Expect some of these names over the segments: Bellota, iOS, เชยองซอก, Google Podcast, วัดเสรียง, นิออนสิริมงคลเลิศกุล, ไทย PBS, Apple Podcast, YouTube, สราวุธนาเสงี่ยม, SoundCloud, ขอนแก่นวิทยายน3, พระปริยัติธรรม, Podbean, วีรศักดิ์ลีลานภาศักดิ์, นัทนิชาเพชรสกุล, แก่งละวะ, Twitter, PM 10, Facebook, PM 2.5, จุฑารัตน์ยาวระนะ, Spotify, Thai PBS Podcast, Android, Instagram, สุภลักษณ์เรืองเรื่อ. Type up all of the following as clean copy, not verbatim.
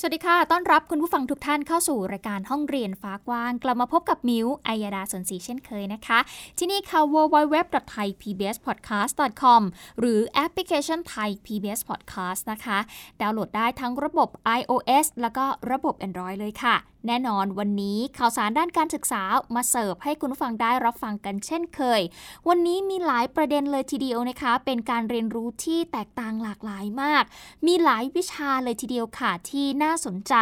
สวัสดีค่ะต้อนรับคุณผู้ฟังทุกท่านเข้าสู่รายการห้องเรียนฟ้ากว้างกลับมาพบกับมิ้วอัยดาสนศรีเช่นเคยนะคะที่นี่ค่ะ www.thaipbspodcast.com หรือแอปพลิเคชัน Thai PBS Podcast นะคะดาวน์โหลดได้ทั้งระบบ iOS แล้วก็ระบบ Android เลยค่ะแน่นอนวันนี้ข่าวสารด้านการศึกษามาเสิร์ฟให้คุณผู้ฟังได้รับฟังกันเช่นเคยวันนี้มีหลายประเด็นเลยทีเดียวนะคะเป็นการเรียนรู้ที่แตกต่างหลากหลายมากมีหลายวิชาเลยทีเดียวค่ะที่น่าสนใจ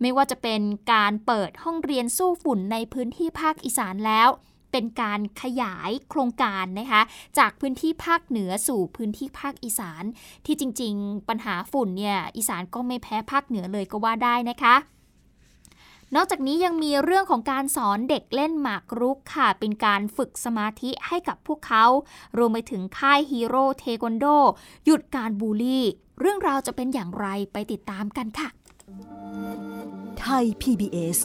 ไม่ว่าจะเป็นการเปิดห้องเรียนสู้ฝุ่นในพื้นที่ภาคอีสานแล้วเป็นการขยายโครงการนะคะจากพื้นที่ภาคเหนือสู่พื้นที่ภาคอีสานที่จริงๆปัญหาฝุ่นเนี่ยอีสานก็ไม่แพ้ภาคเหนือเลยก็ว่าได้นะคะนอกจากนี้ยังมีเรื่องของการสอนเด็กเล่นหมากรุกค่ะเป็นการฝึกสมาธิให้กับพวกเขารวมไปถึงค่ายฮีโร่เทควันโดหยุดการบูลลี่เรื่องราวจะเป็นอย่างไรไปติดตามกันค่ะไทย PBS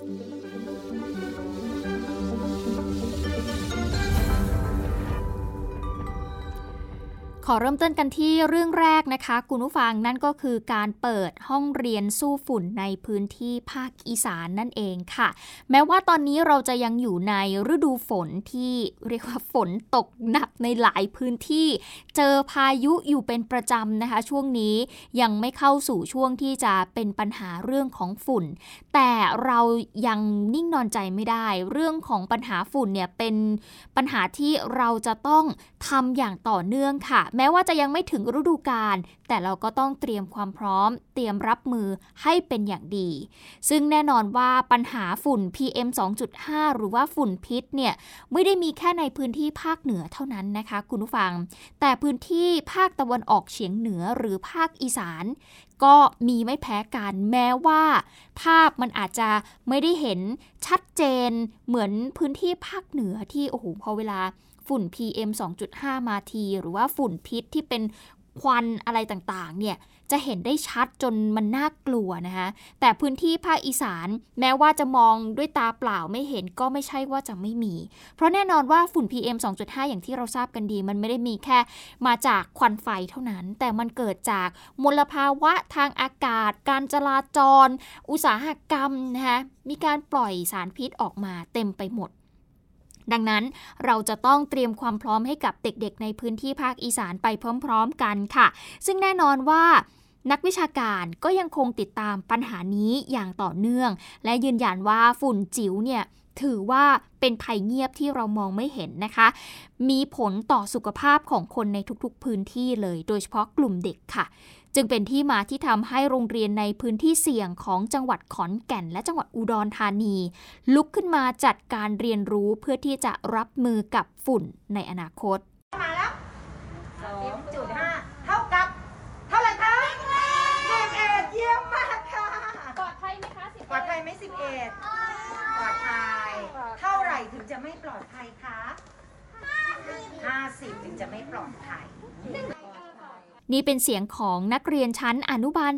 ขอเริ่มต้นกันที่เรื่องแรกนะคะคุณผู้ฟังนั่นก็คือการเปิดห้องเรียนสู้ฝุ่นในพื้นที่ภาคอีสานนั่นเองค่ะแม้ว่าตอนนี้เราจะยังอยู่ในฤดูฝนที่เรียกว่าฝนตกหนักในหลายพื้นที่เจอพายุอยู่เป็นประจำนะคะช่วงนี้ยังไม่เข้าสู่ช่วงที่จะเป็นปัญหาเรื่องของฝุ่นแต่เรายังนิ่งนอนใจไม่ได้เรื่องของปัญหาฝุ่นเนี่ยเป็นปัญหาที่เราจะต้องทำอย่างต่อเนื่องค่ะแม้ว่าจะยังไม่ถึงฤดูกาลแต่เราก็ต้องเตรียมความพร้อมเตรียมรับมือให้เป็นอย่างดีซึ่งแน่นอนว่าปัญหาฝุ่น PM 2.5 หรือว่าฝุ่นพิษเนี่ยไม่ได้มีแค่ในพื้นที่ภาคเหนือเท่านั้นนะคะคุณผู้ฟังแต่พื้นที่ภาคตะวันออกเฉียงเหนือหรือภาคอีสานก็มีไม่แพ้กันแม้ว่าภาพมันอาจจะไม่ได้เห็นชัดเจนเหมือนพื้นที่ภาคเหนือที่โอ้โหพอเวลาฝุ่น PM 2.5 มาทีหรือว่าฝุ่นพิษที่เป็นควันอะไรต่างๆเนี่ยจะเห็นได้ชัดจนมันน่ากลัวนะคะแต่พื้นที่ภาคอีสานแม้ว่าจะมองด้วยตาเปล่าไม่เห็นก็ไม่ใช่ว่าจะไม่มีเพราะแน่นอนว่าฝุ่น PM 2.5 อย่างที่เราทราบกันดีมันไม่ได้มีแค่มาจากควันไฟเท่านั้นแต่มันเกิดจากมลภาวะทางอากาศการจราจรอุตสาหกรรมนะคะมีการปล่อยสารพิษออกมาเต็มไปหมดดังนั้นเราจะต้องเตรียมความพร้อมให้กับเด็กๆในพื้นที่ภาคอีสานไปพร้อมๆกันค่ะซึ่งแน่นอนว่านักวิชาการก็ยังคงติดตามปัญหานี้อย่างต่อเนื่องและยืนยันว่าฝุ่นจิ๋วเนี่ยถือว่าเป็นภัยเงียบที่เรามองไม่เห็นนะคะมีผลต่อสุขภาพของคนในทุกๆพื้นที่เลยโดยเฉพาะกลุ่มเด็กค่ะจึงเป็นที่มาที่ทำให้โรงเรียนในพื้นที่เสี่ยงของจังหวัดขอนแก่นและจังหวัดอุดรธานีลุกขึ้นมาจัดการเรียนรู้เพื่อที่จะรับมือกับฝุ่นในอนาคตมาแล้ว 2.5 เท่ากับเท่าไหร่คะ11เยี่ยมมากค่ะปลอดภัยไหมคะปลอดภัยไหม11ปลอดภัยเท่าไหร่ถึงจะไม่ปลอดภัยคะ50ถึงจะไม่ปลอดภัยนี่เป็นเสียงของนักเรียนชั้นอนุบาล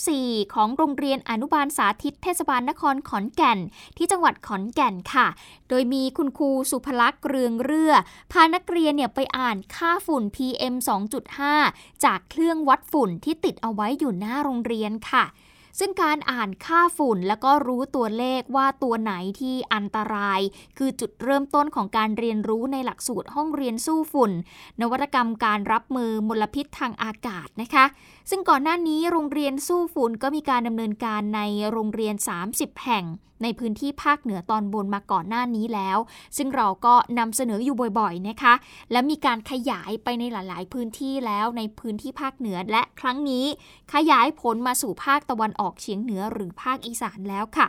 3/4 ของโรงเรียนอนุบาลสาธิตเทศบาลนครขอนแก่นที่จังหวัดขอนแก่นค่ะโดยมีคุณครูสุภลักษณ์เรืองเรื่อพานักเรียนเนี่ยไปอ่านค่าฝุ่น PM 2.5 จากเครื่องวัดฝุ่นที่ติดเอาไว้อยู่หน้าโรงเรียนค่ะซึ่งการอ่านค่าฝุ่นแล้วก็รู้ตัวเลขว่าตัวไหนที่อันตรายคือจุดเริ่มต้นของการเรียนรู้ในหลักสูตรห้องเรียนสู้ฝุ่นนวัตกรรมการรับมือมลพิษทางอากาศนะคะซึ่งก่อนหน้านี้โรงเรียนสู้ฝุ่นก็มีการดำเนินการในโรงเรียน30แห่งในพื้นที่ภาคเหนือตอนบนมาก่อนหน้านี้แล้วซึ่งเราก็นำเสนออยู่บ่อยๆนะคะและมีการขยายไปในหลายๆพื้นที่แล้วในพื้นที่ภาคเหนือและครั้งนี้ขยายผลมาสู่ภาคตะวันออกเฉียงเหนือหรือภาคอีสานแล้วค่ะ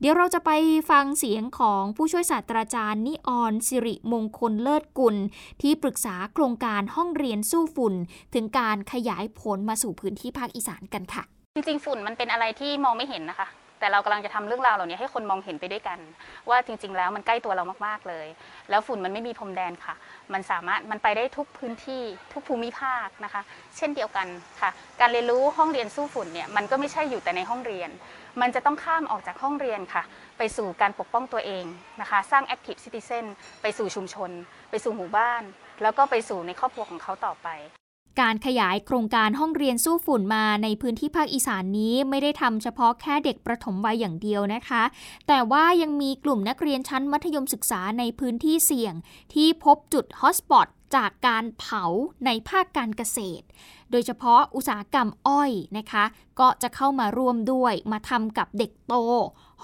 เดี๋ยวเราจะไปฟังเสียงของผู้ช่วยศาสตราจารย์นิออนสิริมงคลเลิศกุลที่ปรึกษาโครงการห้องเรียนสู้ฝุ่นถึงการขยายผลมาสู่พื้นที่ภาคอีสานกันค่ะจริงๆฝุ่นมันเป็นอะไรที่มองไม่เห็นนะคะ แต่เรากำลังจะทำเรื่องราวเหล่านี้ให้คนมองเห็นไปด้วยกันว่าจริงๆแล้วมันใกล้ตัวเรามากๆเลยแล้วฝุ่นมันไม่มีพรมแดนค่ะมันสามารถมันไปได้ทุกพื้นที่ทุกภูมิภาคนะคะเช่นเดียวกันค่ะการเรียนรู้ห้องเรียนสู้ฝุ่นเนี่ยมันก็ไม่ใช่อยู่แต่ในห้องเรียนมันจะต้องข้ามออกจากห้องเรียนค่ะไปสู่การปกป้องตัวเองนะคะสร้าง active citizen ไปสู่ชุมชนไปสู่หมู่บ้านแล้วก็ไปสู่ในครอบครัวของเขาต่อไปการขยายโครงการห้องเรียนสู้ฝุ่นมาในพื้นที่ภาคอีสานนี้ไม่ได้ทำเฉพาะแค่เด็กประถมวัยอย่างเดียวนะคะแต่ว่ายังมีกลุ่มนักเรียนชั้นมัธยมศึกษาในพื้นที่เสี่ยงที่พบจุดฮอตสปอตจากการเผาในภาคการเกษตรโดยเฉพาะอุตสาหกรรมอ้อยนะคะก็จะเข้ามาร่วมด้วยมาทำกับเด็กโต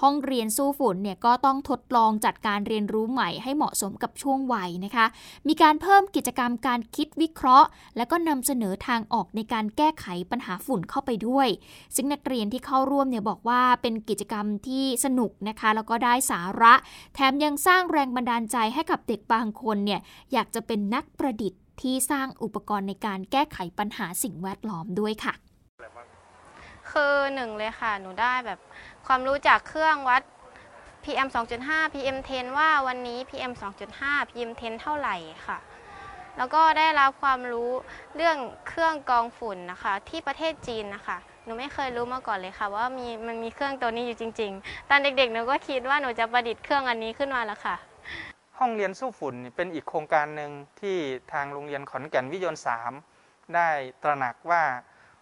ห้องเรียนสู้ฝุ่นเนี่ยก็ต้องทดลองจัดการเรียนรู้ใหม่ให้เหมาะสมกับช่วงวัยนะคะมีการเพิ่มกิจกรรมการคิดวิเคราะห์และก็นำเสนอทางออกในการแก้ไขปัญหาฝุ่นเข้าไปด้วยซึ่งนักเรียนที่เข้าร่วมเนี่ยบอกว่าเป็นกิจกรรมที่สนุกนะคะแล้วก็ได้สาระแถมยังสร้างแรงบันดาลใจให้กับเด็กบางคนเนี่ยอยากจะเป็นนักประดิษฐ์ที่สร้างอุปกรณ์ในการแก้ไขปัญหาสิ่งแวดล้อมด้วยค่ะคือหนึ่งเลยค่ะหนูได้แบบความรู้จากเครื่องวัด PM 2.5 PM 10 ว่าวันนี้ PM 2.5 PM 10 เท่าไหร่ค่ะแล้วก็ได้รับความรู้เรื่องเครื่องกรองฝุ่นนะคะที่ประเทศจีนนะคะหนูไม่เคยรู้มาก่อนเลยค่ะว่ามันมีเครื่องตัวนี้อยู่จริงๆตอนเด็กๆหนูก็คิดว่าหนูจะประดิษฐ์เครื่องอันนี้ขึ้นมาแล้วค่ะห้องเรียนสู้ฝุ่นเป็นอีกโครงการหนึ่งที่ทางโรงเรียนขอนแก่นวิทยน3ได้ตระหนักว่า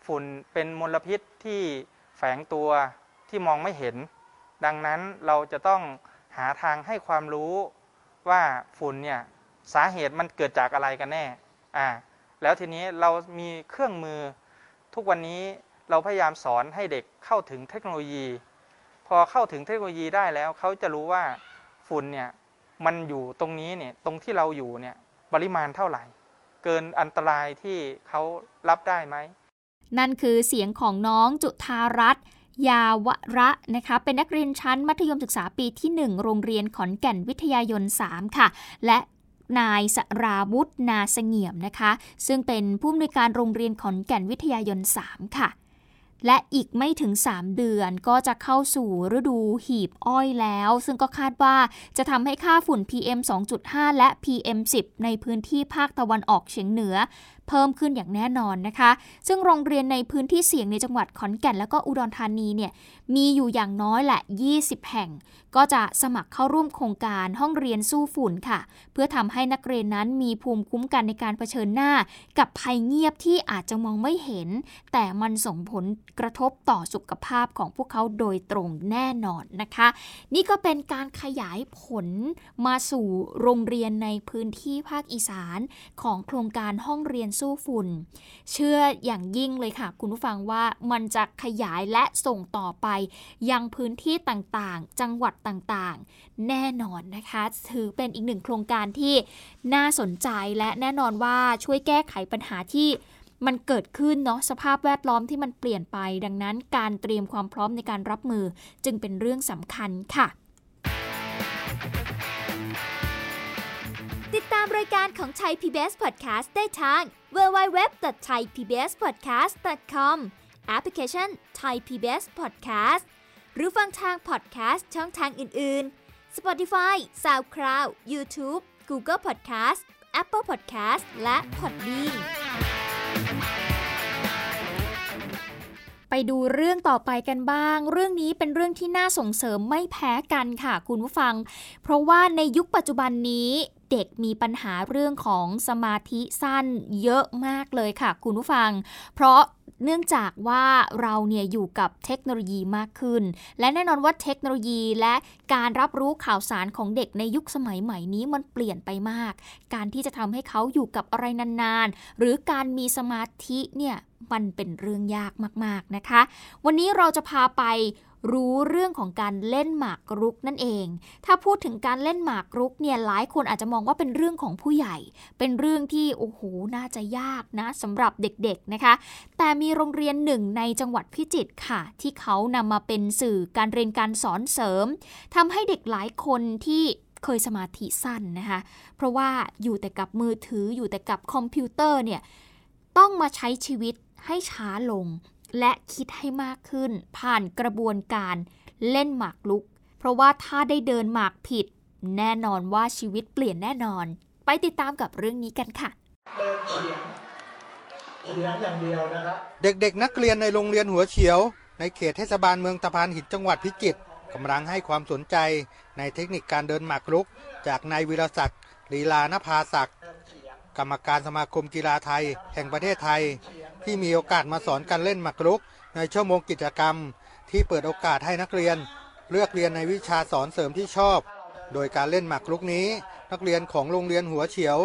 ฝุ่นเป็นมลพิษที่แฝงตัวที่มองไม่เห็นดังนั้นเราจะต้องหาทางให้ความรู้ว่าฝุ่นเนี่ยสาเหตุมันเกิดจากอะไรกันแน่แล้วทีนี้เรามีเครื่องมือทุกวันนี้เราพยายามสอนให้เด็กเข้าถึงเทคโนโลยีพอเข้าถึงเทคโนโลยีได้แล้วเขาจะรู้ว่าฝุ่นเนี่ยมันอยู่ตรงนี้เนี่ยตรงที่เราอยู่เนี่ยปริมาณเท่าไหร่เกินอันตรายที่เขารับได้ไหมนั่นคือเสียงของน้องจุฑารัตน์ยาวระนะคะเป็นนักเรียนชั้นมัธยมศึกษาปีที่1โรงเรียนขอนแก่นวิทยายน3ค่ะและนายสราวุธนาเสงี่ยมนะคะซึ่งเป็นผู้อำนวยการโรงเรียนขอนแก่นวิทยายน3ค่ะและอีกไม่ถึง3เดือนก็จะเข้าสู่ฤดูหีบอ้อยแล้วซึ่งก็คาดว่าจะทำให้ค่าฝุ่น PM 2.5 และ PM 10 ในพื้นที่ภาคตะวันออกเฉียงเหนือเพิ่มขึ้นอย่างแน่นอนนะคะซึ่งโรงเรียนในพื้นที่เสี่ยงในจังหวัดขอนแก่นและก็อุดรธานีเนี่ยมีอยู่อย่างน้อยแหละ20แห่งก็จะสมัครเข้าร่วมโครงการห้องเรียนสู้ฝุ่นค่ะเพื่อทำให้นักเรียนนั้นมีภูมิคุ้มกันในการเผชิญหน้ากับภัยเงียบที่อาจจะมองไม่เห็นแต่มันส่งผลกระทบต่อสุขภาพของพวกเขาโดยตรงแน่นอนนะคะนี่ก็เป็นการขยายผลมาสู่โรงเรียนในพื้นที่ภาคอีสานของโครงการห้องเรียนสู้ฝุ่นเชื่ออย่างยิ่งเลยค่ะคุณผู้ฟังว่ามันจะขยายและส่งต่อไปยังพื้นที่ต่างๆจังหวัดต่างๆแน่นอนนะคะถือเป็นอีกหนึ่งโครงการที่น่าสนใจและแน่นอนว่าช่วยแก้ไขปัญหาที่มันเกิดขึ้นเนาะสภาพแวดล้อมที่มันเปลี่ยนไปดังนั้นการเตรียมความพร้อมในการรับมือจึงเป็นเรื่องสำคัญค่ะติดตามรายการของ Thai PBS Podcast ได้ทาง www.thaipbspodcast.com แอปพลิเคชัน Thai PBS Podcast หรือฟังทาง podcast ช่องทางอื่นๆ Spotify, SoundCloud, YouTube, Google Podcast, Apple Podcast และ Podbeanไปดูเรื่องต่อไปกันบ้างเรื่องนี้เป็นเรื่องที่น่าส่งเสริมไม่แพ้กันค่ะคุณผู้ฟังเพราะว่าในยุคปัจจุบันนี้เด็กมีปัญหาเรื่องของสมาธิสั้นเยอะมากเลยค่ะคุณผู้ฟังเพราะเนื่องจากว่าเราเนี่ยอยู่กับเทคโนโลยีมากขึ้นและแน่นอนว่าเทคโนโลยีและการรับรู้ข่าวสารของเด็กในยุคสมัยใหม่นี้มันเปลี่ยนไปมากการที่จะทำให้เขาอยู่กับอะไรนานๆหรือการมีสมาธิเนี่ยมันเป็นเรื่องยากมากๆนะคะวันนี้เราจะพาไปรู้เรื่องของการเล่นหมากรุกนั่นเองถ้าพูดถึงการเล่นหมากรุกเนี่ยหลายคนอาจจะมองว่าเป็นเรื่องของผู้ใหญ่เป็นเรื่องที่โอ้โหน่าจะยากนะสำหรับเด็กๆนะคะแต่มีโรงเรียนหนึ่งในจังหวัดพิจิตรค่ะที่เขานำมาเป็นสื่อการเรียนการสอนเสริมทำให้เด็กหลายคนที่เคยสมาธิสั้นนะคะเพราะว่าอยู่แต่กับมือถืออยู่แต่กับคอมพิวเตอร์เนี่ยต้องมาใช้ชีวิตให้ช้าลงและคิดให้มากขึ้นผ่านกระบวนการ เล่นหมากรุกเพราะว่าถ้าได้เดินหมากผิดแน่นอนว่าชีวิตเปลี่ยนแน่นอนไปติดตามกับเรื่องนี้กันค่ะเด็กๆนักเรียนในโรงเรียนหัวเฉียวในเขตเทศบาลเมืองตะพานหินจังหวัดพิจิตรกำลังให้ความสนใจในเทคนิคการเดินหมากรุกจากนายวีรศักดิ์ลีลานภาศักดิ์กรรมการสมาคมกีฬาไทยแห่งประเทศไทยที่มีโอกาสมาสอนการเล่นหมากรุกในชั่วโมงกิจกรรมที่เปิดโอกาสให้นักเรียนเลือกเรียนในวิชาสอนเสริมที่ชอบโดยการเล่นหมากรุกนี้นักเรียนของโรงเรียนหัวเฉียว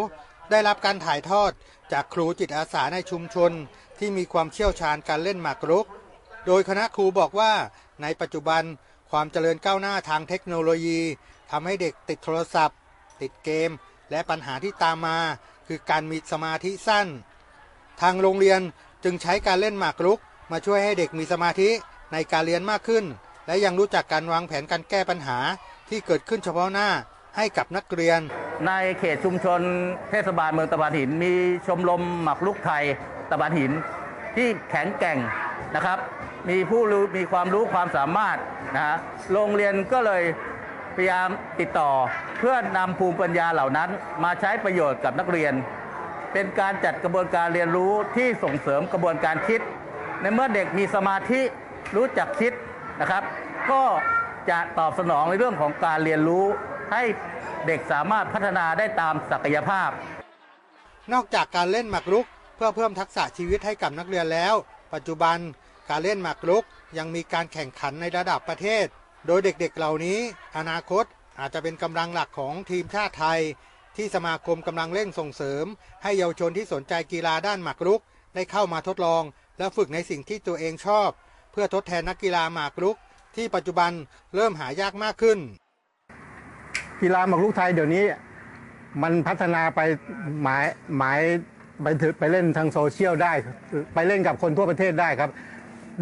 ได้รับการถ่ายทอดจากครูจิตอาสาในชุมชนที่มีความเชี่ยวชาญการเล่นหมากรุกโดยคณะครูบอกว่าในปัจจุบันความเจริญก้าวหน้าทางเทคโนโลยีทำให้เด็กติดโทรศัพท์ติดเกมและปัญหาที่ตามมาคือการมีสมาธิสั้นทางโรงเรียนจึงใช้การเล่นหมากรุกมาช่วยให้เด็กมีสมาธิในการเรียนมากขึ้นและยังรู้จักการวางแผนการแก้ปัญหาที่เกิดขึ้นเฉพาะหน้าให้กับนักเรียนในเขตชุมชนเทศบาลเมืองตะพานหินมีชมรมหมากรุกไทยตะพานหินที่แข็งแกร่งนะครับมีผู้รู้มีความรู้ความสามารถนะฮะโรงเรียนก็เลยพยายามติดต่อเพื่อนำภูมิปัญญาเหล่านั้นมาใช้ประโยชน์กับนักเรียนเป็นการจัดกระบวนการเรียนรู้ที่ส่งเสริมกระบวนการคิดในเมื่อเด็กมีสมาธิรู้จักคิดนะครับก็จะตอบสนองในเรื่องของการเรียนรู้ให้เด็กสามารถพัฒนาได้ตามศักยภาพนอกจากการเล่นหมากรุกเพื่อเพิ่มทักษะชีวิตให้กับนักเรียนแล้วปัจจุบันการเล่นหมากรุกยังมีการแข่งขันในระดับประเทศโดยเด็กๆเหล่านี้อนาคตอาจจะเป็นกำลังหลักของทีมชาติไทยที่สมาคมกำลังเร่งส่งเสริมให้เยาวชนที่สนใจกีฬาด้านหมากรุกได้เข้ามาทดลองและฝึกในสิ่งที่ตัวเองชอบเพื่อทดแทนนักกีฬาหมากรุกที่ปัจจุบันเริ่มหายากมากขึ้นกีฬาหมากรุกไทยเดี๋ยวนี้มันพัฒนาไปหมายไปเล่นทางโซเชียลได้ไปเล่นกับคนทั่วประเทศได้ครับ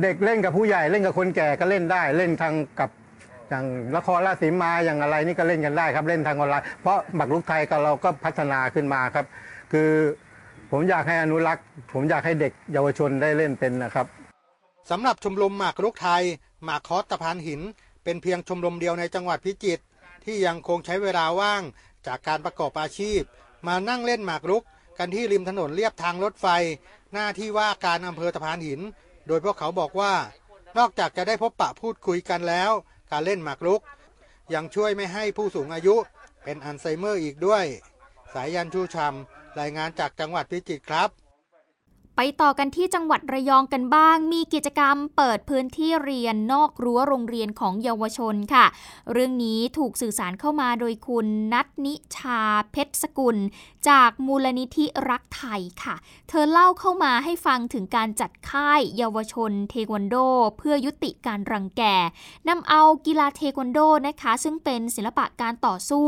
เด็กเล่นกับผู้ใหญ่เล่นกับคนแก่ก็เล่นได้เล่นทางกับอย่างละครราศีมาอย่างอะไรนี่ก็เล่นกันได้ครับเล่นทางออนไลน์เพราะหมากรุกไทยเราก็พัฒนาขึ้นมาครับคือผมอยากให้อนุรักษ์ผมอยากให้เด็กเยาวชนได้เล่นเป็นนะครับสำหรับชมรมหมากรุกไทยหมากคอสตะพานหินเป็นเพียงชมรมเดียวในจังหวัดพิจิตรที่ยังคงใช้เวลาว่างจากการประกอบอาชีพมานั่งเล่นหมากรุกกันที่ริมถนนเลียบทางรถไฟหน้าที่ว่าการอำเภอตะพานหินโดยพวกเขาบอกว่านอกจากจะได้พบปะพูดคุยกันแล้วการเล่นหมากรุกยังช่วยไม่ให้ผู้สูงอายุเป็นอัลไซเมอร์อีกด้วยสายยันชูชำรายงานจากจังหวัดพิจิตรครับไปต่อกันที่จังหวัดระยองกันบ้างมีกิจกรรมเปิดพื้นที่เรียนนอกรั้วโรงเรียนของเยาวชนค่ะเรื่องนี้ถูกสื่อสารเข้ามาโดยคุณนัทนิชาเพชรสกุลจากมูลนิธิรักไทยค่ะเธอเล่าเข้ามาให้ฟังถึงการจัดค่ายเยาวชนเทควันโดเพื่อยุติการรังแกนำเอากีฬาเทควันโดนะคะซึ่งเป็นศิลปะการต่อสู้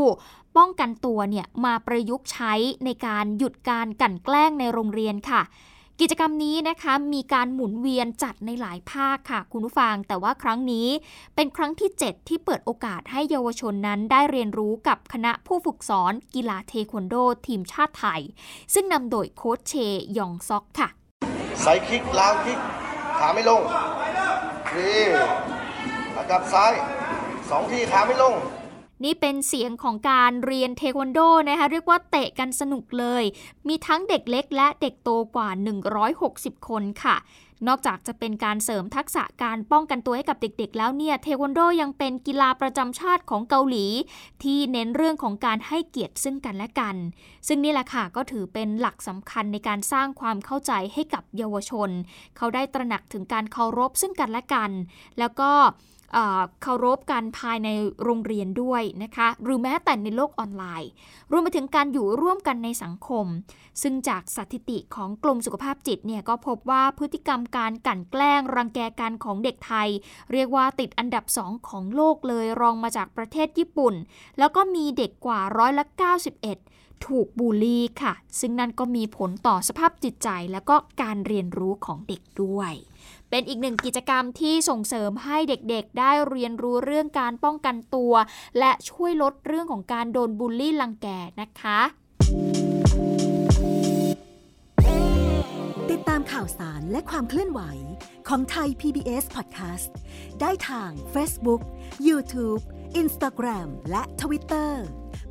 ป้องกันตัวเนี่ยมาประยุกต์ใช้ในการหยุดการกลั่นแกล้งในโรงเรียนค่ะกิจกรรมนี้นะคะมีการหมุนเวียนจัดในหลายภาคค่ะคุณผู้ฟังแต่ว่าครั้งนี้เป็นครั้งที่ 7 ที่เปิดโอกาสให้เยาวชนนั้นได้เรียนรู้กับคณะผู้ฝึกสอนกีฬาเทควันโดทีมชาติไทยซึ่งนำโดยโค้ชเชยองซอกค่ะไซคิกล้างคิกขาไม่ลงนี่ระดับซ้าย2ทีขาไม่ลงนี่เป็นเสียงของการเรียนเทควันโดนะคะเรียกว่าเตะกันสนุกเลยมีทั้งเด็กเล็กและเด็กโตกว่า160คนค่ะนอกจากจะเป็นการเสริมทักษะการป้องกันตัวให้กับเด็กๆแล้วเนี่ยเทควันโดยังเป็นกีฬาประจำชาติของเกาหลีที่เน้นเรื่องของการให้เกียรติซึ่งกันและกันซึ่งนี่แหละค่ะก็ถือเป็นหลักสำคัญในการสร้างความเข้าใจให้กับเยาวชนเขาได้ตระหนักถึงการเคารพซึ่งกันและกันแล้วก็เคารพกันภายในโรงเรียนด้วยนะคะหรือแม้แต่ในโลกออนไลน์รวมไปถึงการอยู่ร่วมกันในสังคมซึ่งจากสถิติของกรมสุขภาพจิตเนี่ยก็พบว่าพฤติกรรมการกลั่นแกล้งรังแกกันของเด็กไทยเรียกว่าติดอันดับ 2 ของโลกเลยรองมาจากประเทศญี่ปุ่นแล้วก็มีเด็กกว่า91%ถูกบูลลี่ค่ะซึ่งนั่นก็มีผลต่อสภาพจิตใจแล้วก็การเรียนรู้ของเด็กด้วยเป็นอีกหนึ่งกิจกรรมที่ส่งเสริมให้เด็กๆได้เรียนรู้เรื่องการป้องกันตัวและช่วยลดเรื่องของการโดนบูลลี่รังแกนะคะติดตาม ข่าวสารและความเคลื่อนไหวของไทย PBS Podcast ได้ทาง Facebook, YouTube, Instagram และ Twitter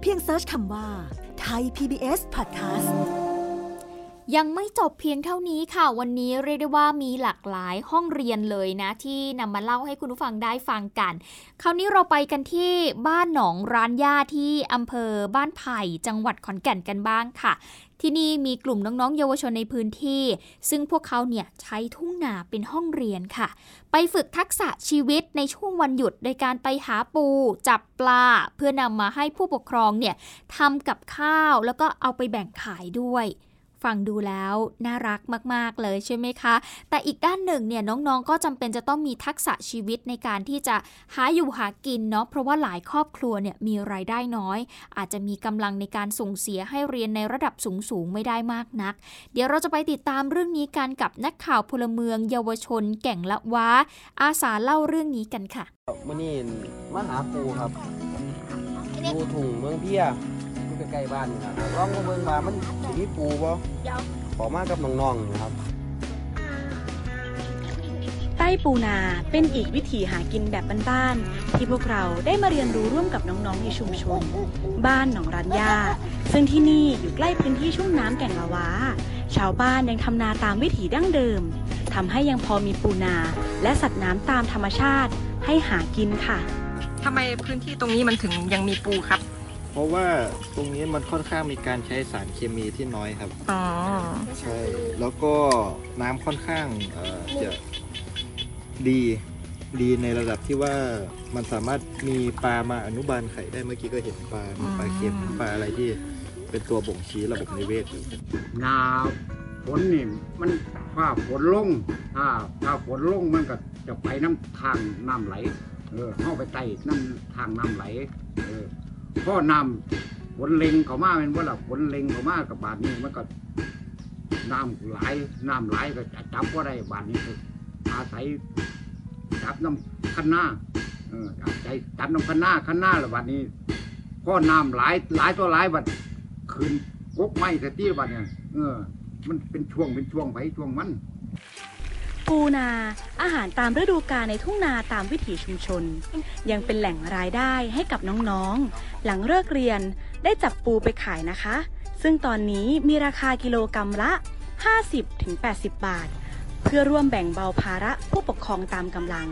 เพียงเซิร์ชคำว่าไทย PBS Podcastยังไม่จบเพียงเท่านี้ค่ะวันนี้เรียกได้ว่ามีหลากหลายห้องเรียนเลยนะที่นำมาเล่าให้คุณผู้ฟังได้ฟังกันคราวนี้เราไปกันที่บ้านหนองร้านย่าที่อำเภอบ้านไผ่จังหวัดขอนแก่นกันบ้างค่ะที่นี่มีกลุ่มน้องๆเยาวชนในพื้นที่ซึ่งพวกเขาเนี่ยใช้ทุ่งนาเป็นห้องเรียนค่ะไปฝึกทักษะชีวิตในช่วงวันหยุดโดยการไปหาปูจับปลาเพื่อนำมาให้ผู้ปกครองเนี่ยทำกับข้าวแล้วก็เอาไปแบ่งขายด้วยฟังดูแล้วน่ารักมากๆเลยใช่ไหมคะแต่อีกด้านหนึ่งเนี่ยน้องๆก็จำเป็นจะต้องมีทักษะชีวิตในการที่จะหาอยู่หากินเนาะเพราะว่าหลายครอบครัวเนี่ยมีรายได้น้อยอาจจะมีกำลังในการส่งเสียให้เรียนในระดับสูงๆไม่ได้มากนักเดี๋ยวเราจะไปติดตามเรื่องนี้กันกับนักข่าวพลเมืองเยาวชนแก่งละวะอาสาเล่าเรื่องนี้กันค่ะมื้อนี้มาหาปูครับปูถุงเมืองเพียใกล้บ้านนะครับร้องเบิ่งว่ามันมีปูบ่ขอมากับน้องๆนะครับใต้ปูนาเป็นอีกวิถีหากินแบบบ้านๆที่พวกเราได้มาเรียนรู้ร่วมกับน้องๆในชุมชนบ้านหนองรัญญาซึ่งที่นี่อยู่ใกล้พื้นที่ชุ่มน้ำแก่งละวะชาวบ้านยังทำนาตามวิถีดั้งเดิมทำให้ยังพอมีปูนาและสัตว์น้ำตามธรรมชาติให้หากินค่ะทำไมพื้นที่ตรงนี้มันถึงยังมีปูครับเพราะว่าตรงนี้มันค่อนข้างมีการใช้สารเคมีที่น้อยครับอ๋อใช่แล้วก็น้ำค่อนข้างจะดีในระดับที่ว่ามันสามารถมีปลามาอนุบาลไข่ได้เมื่อกี้ก็เห็นปลาเค็มปลาอะไรที่เป็นตัวบ่งชี้ระบบนิเวศอยู่นาฝนนี่มันถ้าฝนลงถ้าฝนลงมันก็จะไปน้ำทางน้ำไหลเข้าไปใต้น้ำทางน้ำไหลพ่อนำฝนเล็งเขามาเป็นว่าหลับฝนเล็งเขามากับบาทนี้มันก็น้ำไหลก็จับว่าได้บาทนี้คืออาศัยจับน้ำขั้นหน้าอาศัยจับน้ำขั้นหน้าหรือบาทนี้พ่อน้ำไหลตัวไหลบาทคืนกกไม้แต่ที่บาทเนี่ยมันเป็นช่วงไปช่วงมันปูนาอาหารตามฤดูกาลในทุ่งนาตามวิถีชุมชนยังเป็นแหล่งรายได้ให้กับน้องๆหลังเลิกเรียนได้จับปูไปขายนะคะซึ่งตอนนี้มีราคากิโลกรัมละ 50-80 บาทเพื่อร่วมแบ่งเบาภาระผู้ปกครองตามกำลัง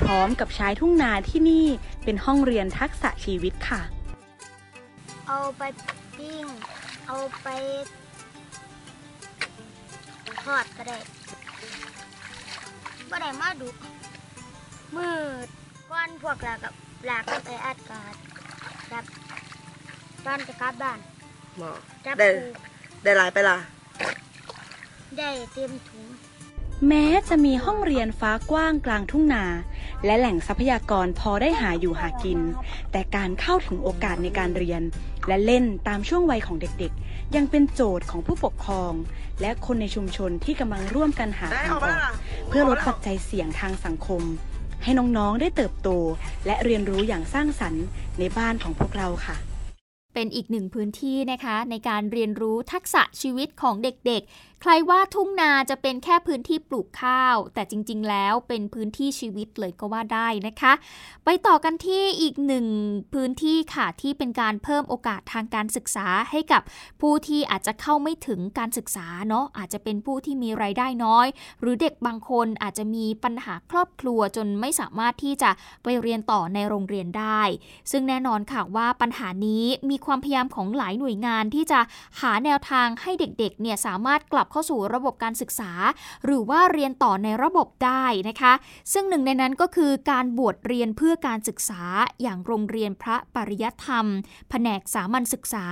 พร้อมกับใช้ทุ่งนาที่นี่เป็นห้องเรียนทักษะชีวิตค่ะเอาไปปิ้งเอาไปทอดก็ได้ก็ได้มาดูมืดก้อนพวกลากับไปอัดกาดครับตอนจะกลับบ้านได้หลายไปล่ะได้เต็มถุงแม้จะมีห้องเรียนฟ้ากว้างกลางทุ่งนาและแหล่งทรัพยากรพอได้หาอยู่หากินแต่การเข้าถึงโอกาสในการเรียนและเล่นตามช่วงวัยของเด็กๆยังเป็นโจทย์ของผู้ปกครองและคนในชุมชนที่กำลังร่วมกันหาทางออกเพื่อลดปัจจัยเสี่ยงทางสังคมให้น้องๆได้เติบโตและเรียนรู้อย่างสร้างสรรค์ในบ้านของพวกเราค่ะเป็นอีกหนึ่งพื้นที่นะคะในการเรียนรู้ทักษะชีวิตของเด็กๆใครว่าทุ่งนาจะเป็นแค่พื้นที่ปลูกข้าวแต่จริงๆแล้วเป็นพื้นที่ชีวิตเลยก็ว่าได้นะคะไปต่อกันที่อีกหนึ่งพื้นที่ค่ะที่เป็นการเพิ่มโอกาสทางการศึกษาให้กับผู้ที่อาจจะเข้าไม่ถึงการศึกษาเนาะอาจจะเป็นผู้ที่มีรายได้น้อยหรือเด็กบางคนอาจจะมีปัญหาครอบครัวจนไม่สามารถที่จะไปเรียนต่อในโรงเรียนได้ซึ่งแน่นอนค่ะว่าปัญหานี้มีความพยายามของหลายหน่วยงานที่จะหาแนวทางให้เด็กๆเนี่ยสามารถกลับเข้าสู่ระบบการศึกษาหรือว่าเรียนต่อในระบบได้นะคะซึ่งหนึ่งในนั้นก็คือการบวชเรียนเพื่อการศึกษาอย่างโรงเรียนพระปริยัติธรรมแผนกสามัญศึกษา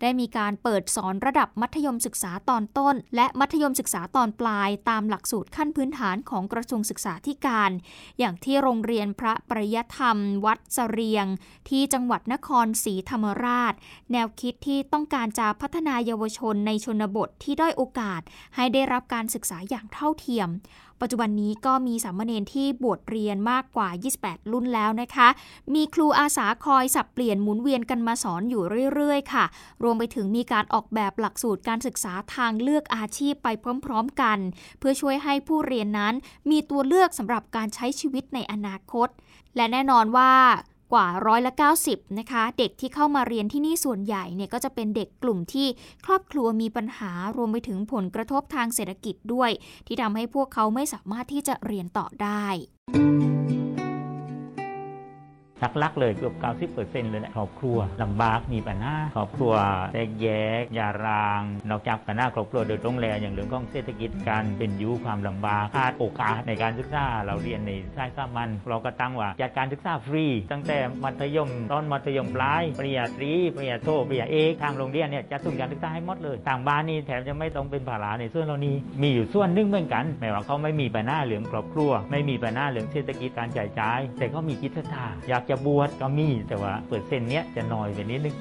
ได้มีการเปิดสอนระดับมัธยมศึกษาตอนต้นและมัธยมศึกษาตอนปลายตามหลักสูตรขั้นพื้นฐานของกระทรวงศึกษาธิการอย่างที่โรงเรียนพระปริยัติธรรมวัดเสรียงที่จังหวัดนครศรีธรรมราชแนวคิดที่ต้องการจะพัฒนาเยาวชนในชนบทที่ด้อยโอกาส าสให้ได้รับการศึกษาอย่างเท่าเทียมปัจจุบันนี้ก็มีสามเณรที่บวชเรียนมากกว่า28รุ่นแล้วนะคะมีครูอาสาคอยสับเปลี่ยนหมุนเวียนกันมาสอนอยู่เรื่อยๆค่ะรวมไปถึงมีการออกแบบหลักสูตรการศึกษาทางเลือกอาชีพไปพร้อมๆกันเพื่อช่วยให้ผู้เรียนนั้นมีตัวเลือกสำหรับการใช้ชีวิตในอนาคตและแน่นอนว่ากว่า190%นะคะเด็กที่เข้ามาเรียนที่นี่ส่วนใหญ่เนี่ยก็จะเป็นเด็กกลุ่มที่ครอบครัวมีปัญหารวมไปถึงผลกระทบทางเศรษฐกิจด้วยที่ทำให้พวกเขาไม่สามารถที่จะเรียนต่อได้หลักๆเลยเกือบ 90% เลยแหละครอบครัวลำบากมีปัญหาครอบครัวแตกแยกหย่าร้างนอกจากปัญหาครอบครัวโดยตรงแล้วอย่างเรื่องของเศรษฐกิจการเป็นอยู่ความลำบากขาดโอกาสในการศึกษาเราเรียนในสายสามัญเราก็ตั้งว่าจัดการศึกษาฟรีตั้งแต่มัธยมต้นมัธยมปลายปริญญาตรีปริญญาโทปริญญาเอกทางโรงเรียนเนี่ยจัดทุนการศึกษาให้หมดเลยต่างบ้านนี่แถมจะไม่ต้องเป็นภาระในส่วนเรานี้มีอยู่ส่วนนึงเหมือนกันแม้ว่าเขาไม่มีปัญหาเรื่องครอบครัวไม่มีปัญหาเรื่องเศรษฐกิจการจ่ายจ่ายแต่เขามีจิตศรัทธาอยากจะบวชก็มีแต่ว่าเปอร์เซ็นต์เนี้ยจะน้อยไปนิดนึง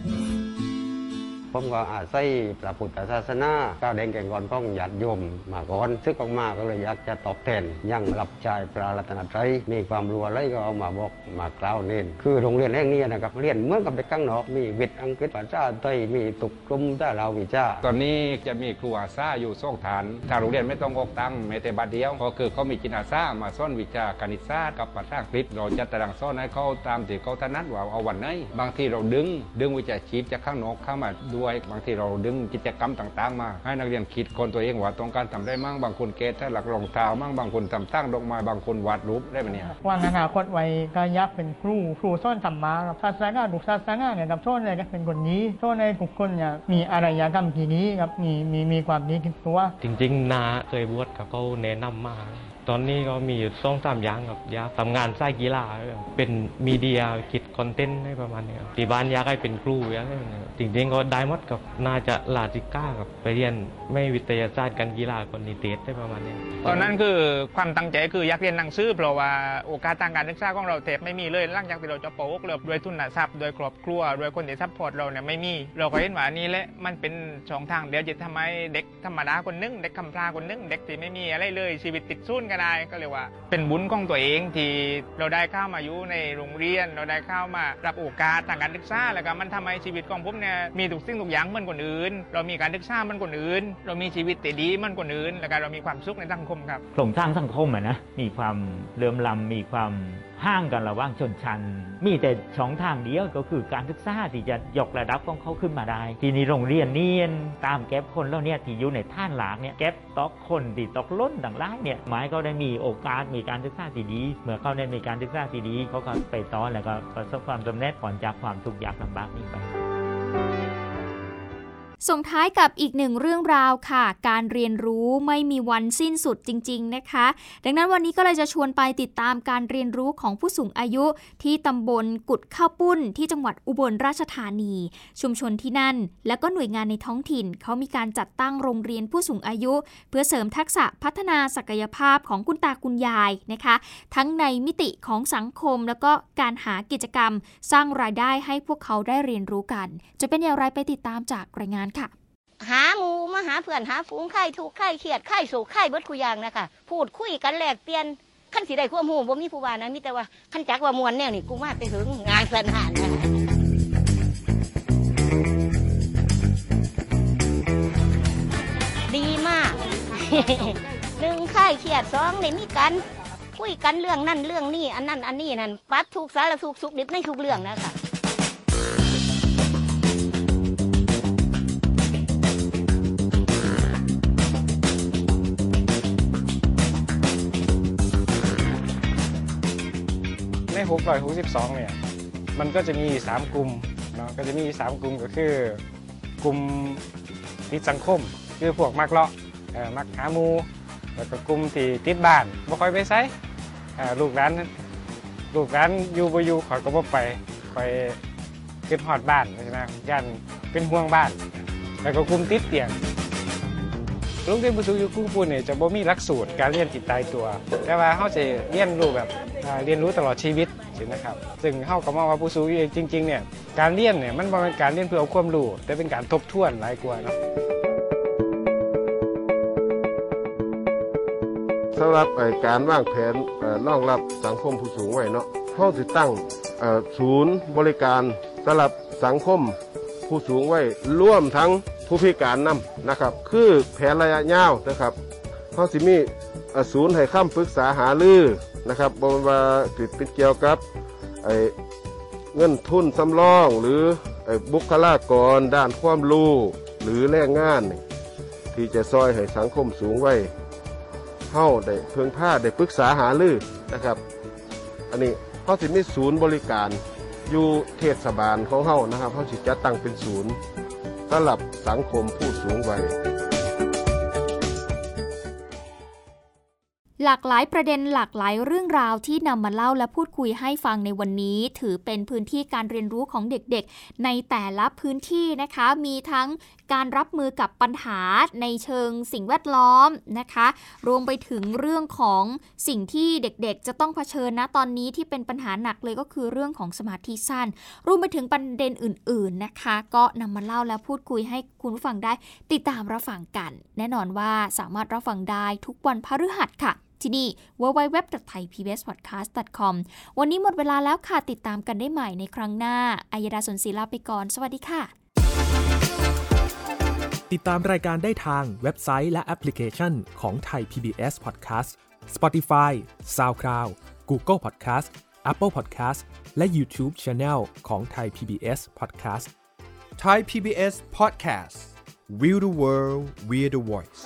ผมก็อาศัยพระพุทธศาสนาก้าวเด่นแก่งก่อนของญาติโยมมาก่อนซึ่งออกมาก็เลยอยากจะตอบแทนยังรับใช้พระรัตนตรัยมีความรู้อะไรก็เอามาบอกมากล่าวเน้นคือโรงเรียนแห่งนี้นะครับเรียนเหมือนกับเด็กข้างนอกมีวิทย์อังกฤษภาษาไทยมีตุกกลมด้าลาวิชาตอนนี้จะมีครูอาสาอยู่สองฐานทางโรงเรียนไม่ต้องออกตังค์แม้แต่บาทเดียวก็คือเขามีจิตอาสามาสอนวิชาคณิตศาสตร์กับภาษาอังกฤษเราจะตารางสอนให้เขาตามที่เขาถนัดว่าเอาวันไหนบางทีเราดึงวิชาชีพจากข้างนอกเข้ามาด้วยบางทีเราดึงกิจกรรมต่างๆมาให้นักเรียนคิดคนตัวเองว่าต้องการทำได้มั่งบางคนเกตถ้าหลักรองเท้ามั่งบางคนทำตั้งดอกไม้บางคนวาดรูปได้แบบนี้วางอนาคตไว้ก็อยากเป็นครูสอนธรรมะครับศาสนาดุศาสนาเนี่ยครับสอนอะไรก็เป็นคนนี้สอนให้ทุกคนเนี่ยมีอารยธรรมที่ดีครับมีความดีคิดตัวจริงๆนาเคยบวชกับเขาแนะนำมาตอนนี้ก็มีอยู่สองสามอย่างครับอยากทำงานสายกีฬาเป็นมีเดียคิดคอนเทนต์ได้ประมาณนี้ครับที่บ้านอยากให้เป็นครูอย่างนี้จริงๆก็ได้หมดกับน่าจะลาจิก้ากับไปเรียนไม่วิทยาศาสตร์การกีฬาคอนนิเทศได้ประมาณนี้ตอนนั้นคือความตั้งใจคืออยากเรียนหนังสือเพราะว่าโอกาสทางการศึกษาของเราแทบไม่มีเลยหลังจากที่เราจบป.6เราด้วยทุนทรัพย์ด้วยครอบครัวด้วยคนที่ซัพพอร์ตเราเนี่ยไม่มีเราก็เห็นว่านี่แหละมันเป็นช่องทางเดียวจะทำให้เด็กธรรมดาคนนึงเด็กกำพร้าคนนึงเด็กที่ไม่มีอะไรเลยชีวิตติดซุ่นก็เรียกว่าเป็นบุญของตัวเองที่เราได้เข้ามาอยู่ในโรงเรียนเราได้เข้ามารับโอกาสทางการศึกษาแล้วก็มันทำให้ชีวิตของผมเนี่ยมีทุกสิ่งทุกอย่างเหมือนคนอื่นเรามีการศึกษาเหมือนคนอื่นเรามีชีวิตที่ดีเหมือนคนอื่นแล้วก็เรามีความสุขในสังคมครับโครงสร้างสังคมอ่ะนะมีความเหลื่อมล้ำมีความห่างกันระหว่างชนชั้นมีแต่ช่องทางเดียวก็คือการศึกษาที่จะยกระดับของเขาขึ้นมาได้ทีนี้โรงเรียนนี่ตามแก๊ปคนแล้วเนี่ยที่อยู่ในท่านหลากเนี่ยแก๊ปตอกคนที่ตอกล้นต่างหลายเนี่ยหมายเขาได้มีโอกาสมีการศึกษาที่ดีเมื่อเขาได้มีการศึกษาที่ดีเขาก็ไปต่อแล้วก็ประสบความสำเร็จผ่อนจากความทุกข์ยากลำบากนี้ไปส่งท้ายกับอีกหนึ่งเรื่องราวค่ะการเรียนรู้ไม่มีวันสิ้นสุดจริงๆนะคะดังนั้นวันนี้ก็เลยจะชวนไปติดตามการเรียนรู้ของผู้สูงอายุที่ตำบลกุดข้าวปุ้นที่จังหวัดอุบลราชธานีชุมชนที่นั่นและก็หน่วยงานในท้องถิ่นเขามีการจัดตั้งโรงเรียนผู้สูงอายุเพื่อเสริมทักษะพัฒนาศักยภาพของคุณตาคุณยายนะคะทั้งในมิติของสังคมแล้วก็การหากิจกรรมสร้างรายได้ให้พวกเขาได้เรียนรู้กันจะเป็นอย่างไรไปติดตามจากรายงานค่ะหาหมู่มาหาเพื่อนหาฝูงไข่ทุกไข่เครียดไข่สู่ไข่เบิดคุยางนะคะพูดคุยกันแลกเปลี่ยนขั้นสีได้ความหูบ่มีผู้ว่านะมีแต่ว่าขั้นจักว่ามวลแนวนี่กูมาไปถึงงานสนานนะดีมาก หนึ่งไข่เครียดสองเลยมีกันคุยกันเรื่องนั่นเรื่องนี่อันนั่นอันนี้นั่นปั๊บทุกสารทุกสุขดิบในทุกเรื่องนะคะ662เนี่ยมันก็จะมี3กลุ่มเนาะก็จะมี3กลุ่มก็คือกลุ่มติดสังคมคือพวกมักเลาะมักหาหมู่แล้วก็กลุ่มที่ติดบ้านบ่ค่อยไปไสลูกหลานอยู่บ่อยู่ข่อยก็บ่ไปข่อยคิดฮอดบ้านใช่มั้ยย่านเป็นห่วงบ้านแล้วก็กลุ่มติดเตียงโรงเรียนผู้สูงอายุกุ้งปูเนี่ยจะบ่มีหลักสูตรการเรียนจิตตายตัวแต่ว่าเขาจะเรียนรู้แบบเรียนรู้ตลอดชีวิตนะครับซึ่งเขาก็มองว่าผู้สูงอายุจริงๆเนี่ยการเรียนเนี่ยมันบ่เป็นการเรียนเพื่อเอาความรู้แต่เป็นการทบทวนหลายกว่าเนาะ สำหรับการวางแผนรองรับสังคมผู้สูงวัยเนาะเขาติดตั้งศูนย์บริการสำหรับสังคมผู้สูงวัยร่วมทั้งผู้พิการนำนะครับคือแผนระยะยาวนะครับเขาสิมีศูนย์ให้คำปรึกษาหารือนะครับบริวารติดเป็นเกี่ยวกับเงินทุนสำรองหรือบุคลากรด้านความรู้หรือแรงงานที่จะซอยให้สังคมสูงวัยเข้าได้เพิ่งผ้าได้ปรึกษาหารือนะครับอันนี้เขาสิมีศูนย์บริการอยู่เทศบาลของเขานะครับเขาสิจะตั้งเป็นศูนย์สำหรับสังคมผู้สูงวัยหลากหลายประเด็นหลากหลายเรื่องราวที่นำมาเล่าและพูดคุยให้ฟังในวันนี้ถือเป็นพื้นที่การเรียนรู้ของเด็กๆในแต่ละพื้นที่นะคะมีทั้งการรับมือกับปัญหาในเชิงสิ่งแวดล้อมนะคะรวมไปถึงเรื่องของสิ่งที่เด็กๆจะต้องเผชิญนะตอนนี้ที่เป็นปัญหาหนักเลยก็คือเรื่องของสมาธิสั้นรวมไปถึงประเด็นอื่นๆนะคะก็นำมาเล่าและพูดคุยให้คุณผู้ฟังได้ติดตามรับฟังกันแน่นอนว่าสามารถรับฟังได้ทุกวันพฤหัสค่ะที่นี่ www.thaipbspodcast.com วันนี้หมดเวลาแล้วค่ะติดตามกันได้ใหม่ในครั้งหน้าอัยดาสนศิลาไปก่อนสวัสดีค่ะติดตามรายการได้ทางเว็บไซต์และแอปพลิเคชันของ Thai PBS Podcast Spotify SoundCloud Google Podcast Apple Podcast และ YouTube Channel ของ Thai PBS Podcast Thai PBS Podcast We the World We the Voice